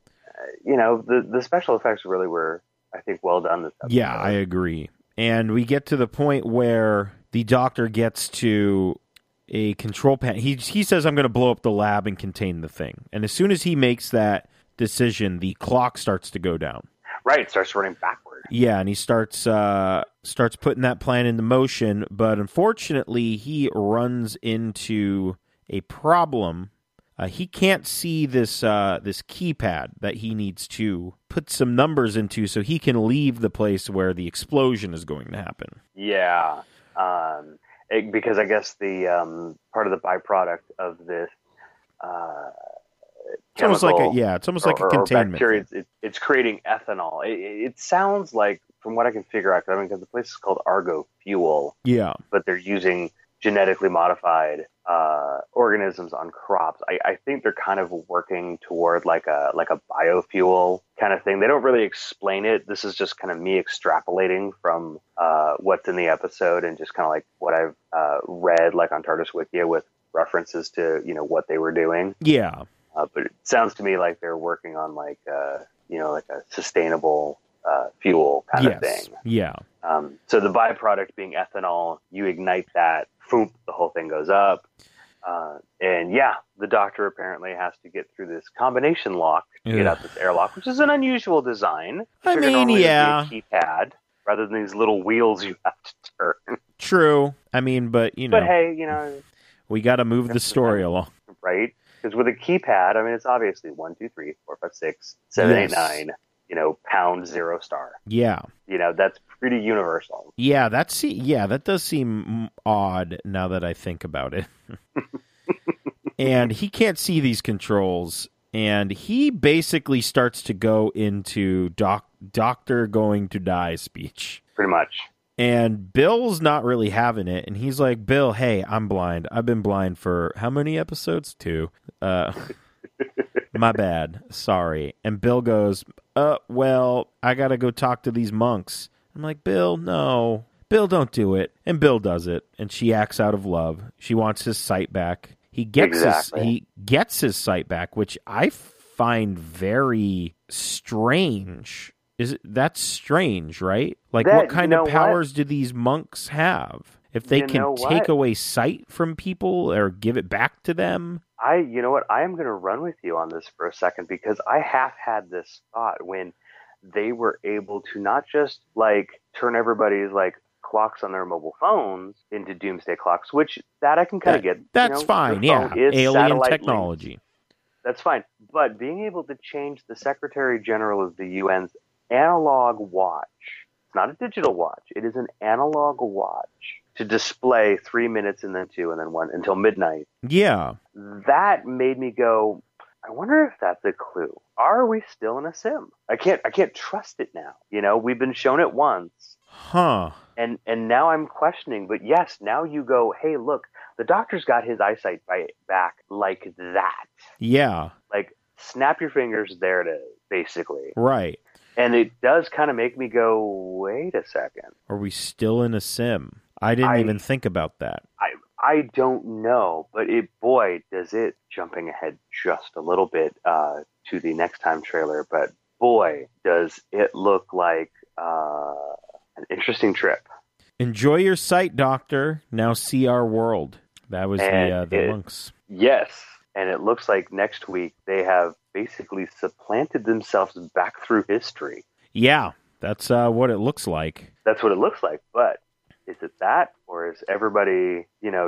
the special effects really were, I think, well done this episode. Yeah, I agree, and we get to the point where. The doctor gets to a control panel. He says, I'm going to blow up the lab and contain the thing. And as soon as he makes that decision, the clock starts to go down. Right, it starts running backward. Yeah, and he starts putting that plan into motion. But unfortunately, he runs into a problem. He can't see this keypad that he needs to put some numbers into so he can leave the place where the explosion is going to happen. Yeah, because I guess the part of the byproduct of this it's almost like a containment. Bacteria, it's creating ethanol. It sounds like, from what I can figure out, because the place is called Argo Fuel. Yeah, but they're using genetically modified organisms on crops. I think they're kind of working toward like a biofuel kind of thing. They don't really explain it. This is just kind of me extrapolating from what's in the episode and just kind of like what I've read, like on TARDIS Wiki, with references to what they were doing. Yeah. But it sounds to me like they're working on like a sustainable fuel kind of thing. Yeah. So the byproduct being ethanol, you ignite that, boom, the whole thing goes up. And the doctor apparently has to get through this combination lock to get out this airlock, which is an unusual design. I mean, yeah. A keypad rather than these little wheels you have to turn. True. I mean, but hey, we got to move the story along. Right. Because with a keypad, it's obviously 1, 2, 3, 4, 5, 6, 7, 8, 9, pound, zero, star. Yeah. That's pretty universal. Yeah, that does seem odd now that I think about it. And he can't see these controls, and he basically starts to go into doctor going to die speech. Pretty much. And Bill's not really having it. And he's like, Bill, hey, I'm blind. I've been blind for how many episodes? 2. My bad. Sorry. And Bill goes, well, I got to go talk to these monks. I'm like, Bill, no. Bill, don't do it. And Bill does it. And she acts out of love. She wants his sight back. He gets his sight back, which I find very strange. That's strange, right? Like, what kind of powers do these monks have? If they can take away sight from people or give it back to them? I am going to run with you on this for a second, because I have had this thought when they were able to not just, turn everybody's, clocks on their mobile phones into doomsday clocks, which that I can kind of get. That's fine, yeah. Alien technology. That's fine. But being able to change the Secretary General of the UN's analog watch. It's not a digital watch. It is an analog watch to display 3 minutes and then 2 and then 1 until midnight. Yeah. That made me go, I wonder if that's a clue. Are we still in a sim? I can't trust it now. We've been shown it once. Huh. And now I'm questioning, but yes, now you go, hey, look, the doctor's got his eyesight back like that. Yeah. Like, snap your fingers, there it is, basically. Right. And it does kind of make me go, wait a second. Are we still in a sim? I didn't even think about that. I don't know, but does it, jumping ahead just a little bit to the next time trailer, but boy, does it look like an interesting trip. Enjoy your sight, Doctor. Now see our world. That was the monks. Yes. And it looks like next week they have basically supplanted themselves back through history. Yeah, that's what it looks like. That's what it looks like. But is it that, or is everybody,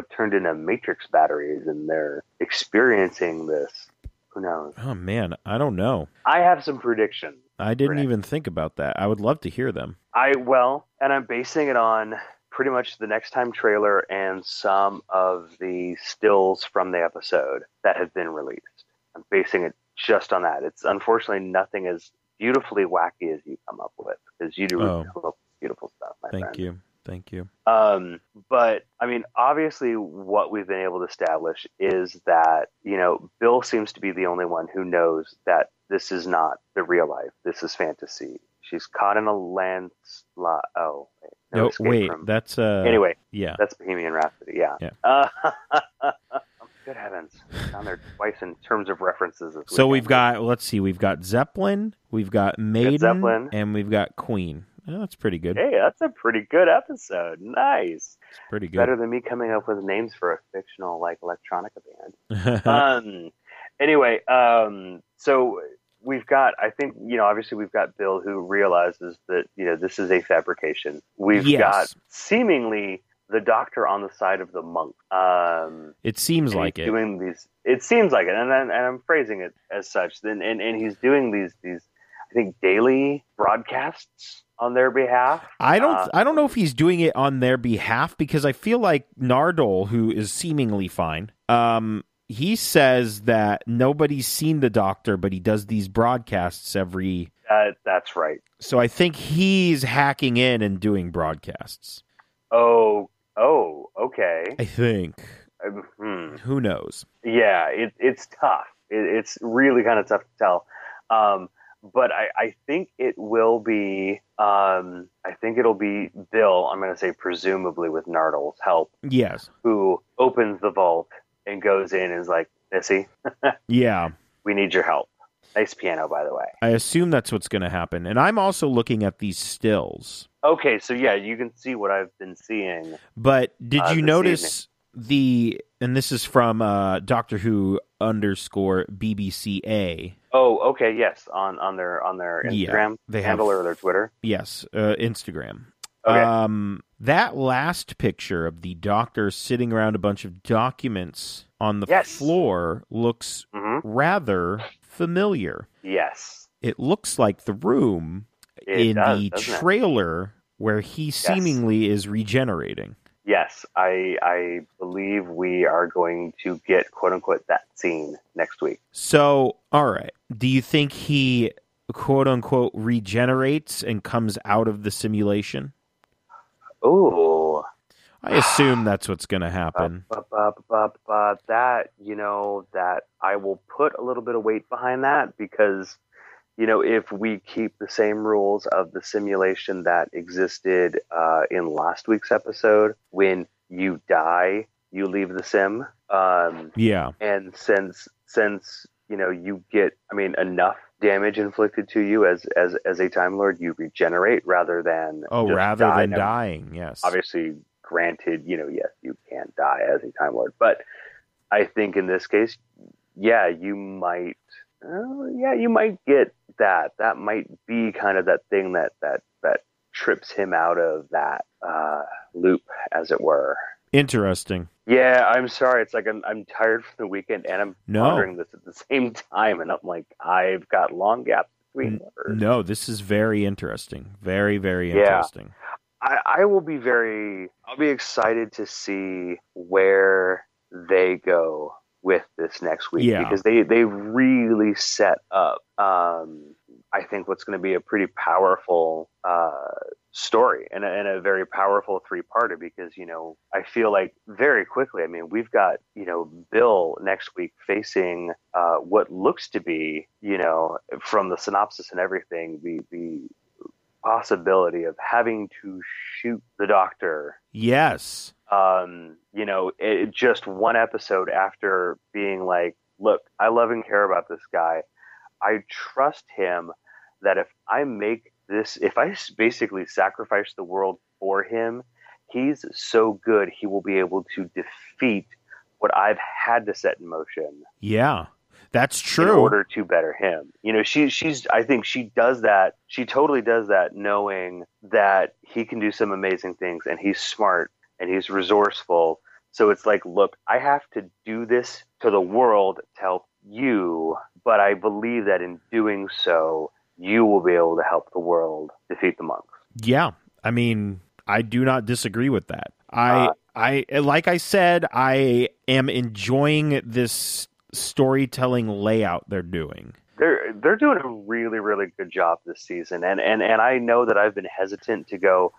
turned into matrix batteries and they're experiencing this? Who knows? Oh, man, I don't know. I have some predictions. I didn't even think about that. I would love to hear them. And I'm basing it on pretty much the next time trailer and some of the stills from the episode that have been released. I'm basing it just on that. It's unfortunately nothing as beautifully wacky as you come up with, because you do beautiful stuff, my friend. Thank you. But obviously what we've been able to establish is that, Bill seems to be the only one who knows that this is not the real life. This is fantasy. She's caught in a landslide. Oh, wait. That's... Anyway, yeah. That's Bohemian Rhapsody, yeah. Good heavens. I'm down there twice in terms of references. So we've got Zeppelin, we've got Maiden, and we've got Queen. Oh, that's pretty good. Hey, that's a pretty good episode. Nice. It's pretty good. Better than me coming up with names for a fictional, like, electronica band. Anyway, so we've got, I think, you know, obviously we've got Bill, who realizes that, you know, this is a fabrication. We've got seemingly the doctor on the side of the monk. It seems like it. Doing these, it seems like it. And I'm phrasing it as such. And he's doing these, I think, daily broadcasts on their behalf. I don't know if he's doing it on their behalf, because I feel like Nardole, who is seemingly fine, he says that nobody's seen the doctor, but he does these broadcasts every... that's right. So I think he's hacking in and doing broadcasts. Oh, okay. I think. Who knows? Yeah, it's tough. It's really kind of tough to tell. But I think it will be, I think it'll be Bill, I'm going to say presumably with Nardole's help. Yes. Who opens the vault and goes in and is like, Missy, yeah, we need your help. Nice piano, by the way. I assume that's what's going to happen. And I'm also looking at these stills. Okay, so yeah, you can see what I've been seeing. But did you notice the, and this is from Doctor Who _BBCA. Oh, okay, yes, on their Instagram handle or their Twitter. Yes, Instagram. Okay. That last picture of the doctor sitting around a bunch of documents on the floor looks rather familiar. Yes. It looks like the room in the trailer where he seemingly is regenerating. Yes, I believe we are going to get, quote-unquote, that scene next week. So, all right. Do you think he, quote-unquote, regenerates and comes out of the simulation? Oh. I assume that's what's going to happen. That I will put a little bit of weight behind that, because... You know, if we keep the same rules of the simulation that existed in last week's episode, when you die, you leave the sim. And since you know, you get, I mean, enough damage inflicted to you as a Time Lord, you regenerate rather than dying. Yes. Obviously, granted, you know, yes, you can die as a Time Lord, but I think in this case, yeah, you might. You might get that. That might be kind of that thing that trips him out of that loop, as it were. Interesting. Yeah, I'm sorry. It's like I'm tired from the weekend, and I'm pondering this at the same time, and I'm like, I've got long gaps between words. No, this is very interesting. Very, very interesting. Yeah. I will be I'll be excited to see where they go with this next week, because they really set up I think what's going to be a pretty powerful story and a very powerful three-parter, because, you know, I feel like very quickly, I mean, we've got, you know, Bill next week facing what looks to be, you know, from the synopsis and everything, the possibility of having to shoot the doctor. Yes. You know, it just one episode after being like, look, I love and care about this guy. I trust him that if I make this, if I basically sacrifice the world for him, he's so good, he will be able to defeat what I've had to set in motion. Yeah, that's true. In order to better him. You know, she's, I think she does that. She totally does that knowing that he can do some amazing things, and he's smart. And he's resourceful. So it's like, look, I have to do this to the world to help you. But I believe that in doing so, you will be able to help the world defeat the monks. Yeah. I mean, I do not disagree with that. I like I said, I am enjoying this storytelling layout they're doing. They're doing a really, really good job this season. And I know that I've been hesitant to go,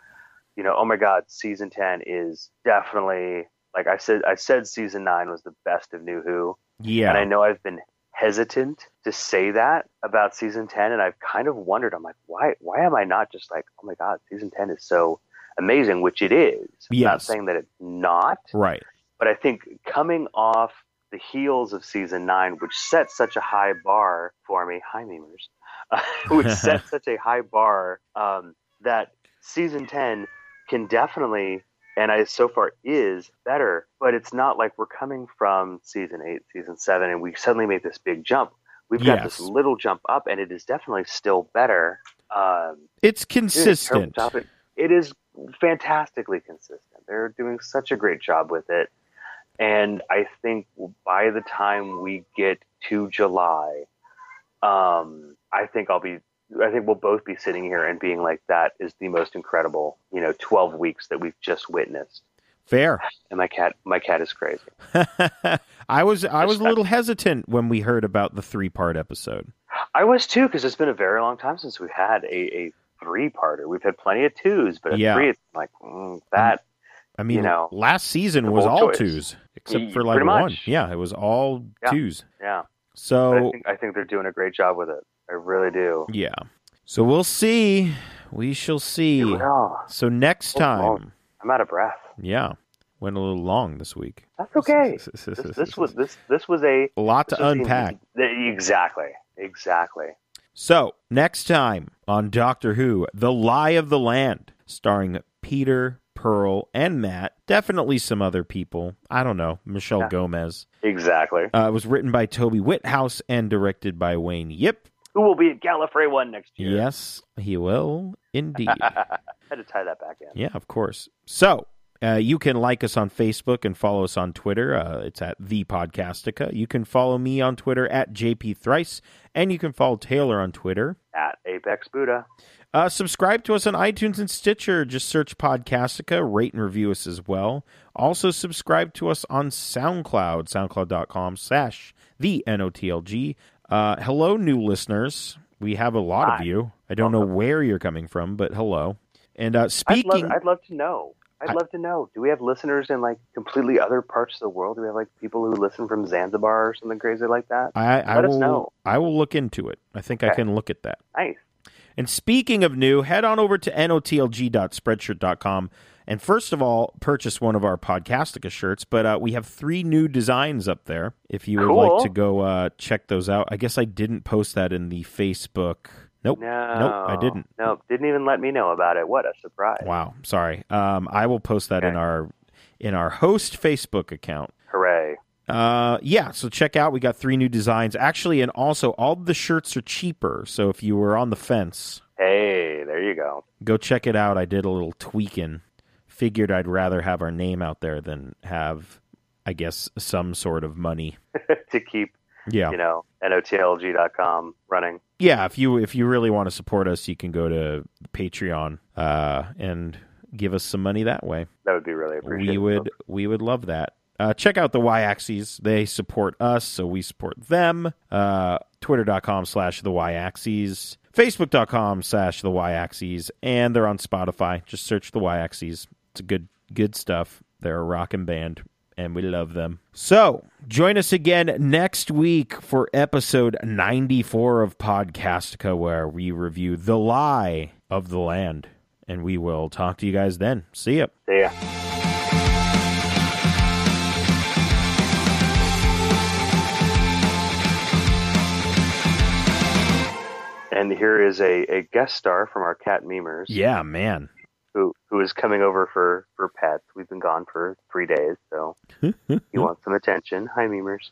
you know, oh my God, season 10 is definitely, like I said season 9 was the best of New Who. Yeah. And I know I've been hesitant to say that about season 10, and I've kind of wondered, I'm like, why am I not just like, oh my God, season 10 is so amazing, which it is. I'm not saying that it's not. Right. But I think coming off the heels of season 9, which set such a high bar for me, hi memers, which set such a high bar that season 10 can definitely, and I so far is, better, but it's not like we're coming from season 8, season 7, and we suddenly make this big jump. We've got this little jump up, and it is definitely still better. It's consistent. It is fantastically consistent. They're doing such a great job with it. And I think by the time we get to July, I think we'll both be sitting here and being like, that is the most incredible, 12 weeks that we've just witnessed. Fair. And my cat is crazy. I was a little hesitant when we heard about the 3-part episode. I was too, because it's been a very long time since we had a 3-parter. We've had plenty of 2s, but a 3, it's like that. I mean, last season was all 2s, except for like 1. Yeah, it was all 2s. Yeah. So I think they're doing a great job with it. I really do. Yeah. So we'll see. We shall see. So next time. I'm out of breath. Yeah. Went a little long this week. That's okay. This was a lot to unpack. Exactly. So next time on Doctor Who, The Lie of the Land, starring Peter, Pearl, and Matt. Definitely some other people. I don't know. Michelle Gomez. Exactly. It was written by Toby Whithouse and directed by Wayne Yip, who will be at Gallifrey One next year. Yes, he will indeed. I had to tie that back in. Yeah, of course. So you can like us on Facebook and follow us on Twitter. It's at The Podcastica. You can follow me on Twitter at JP Thrice, and you can follow Taylor on Twitter at Apex Buddha. Subscribe to us on iTunes and Stitcher. Just search Podcastica. Rate and review us as well. Also, subscribe to us on SoundCloud, soundcloud.com/TheNOTLG. Hello, new listeners. We have a lot of you. I don't know where you're coming from, but hello. And speaking... I'd love to know. Do we have listeners in completely other parts of the world? Do we have people who listen from Zanzibar or something crazy like that? Let us know. I will look into it. I think I can look at that. Nice. And speaking of new, head on over to notlg.spreadshirt.com. And first of all, purchase one of our Podcastica shirts, but we have 3 new designs up there. If you would like to go check those out. I guess I didn't post that in the Facebook. Nope, I didn't. Nope, didn't even let me know about it. What a surprise. Wow, sorry. I will post that in our host Facebook account. Hooray. So check out. We got 3 new designs. Actually, and also, all the shirts are cheaper, so if you were on the fence... Hey, there you go. Go check it out. I did a little tweaking. Figured I'd rather have our name out there than have, I guess, some sort of money to keep, notlg.com running. Yeah, if you really want to support us, you can go to Patreon and give us some money that way. That would be really appreciated. We would love that. Check out the Y-Axes. They support us, so we support them. Twitter.com/the Y-Axes. Facebook.com/the Y-Axes. And they're on Spotify. Just search the Y-Axes. It's good stuff. They're a rockin' band, and we love them. So, join us again next week for episode 94 of Podcastica, where we review The Lie of the Land. And we will talk to you guys then. See ya. See ya. And here is a guest star from our cat Memers. Yeah, man. Who is coming over for pets. We've been gone for 3 days, so he wants some attention. Hi, Memers.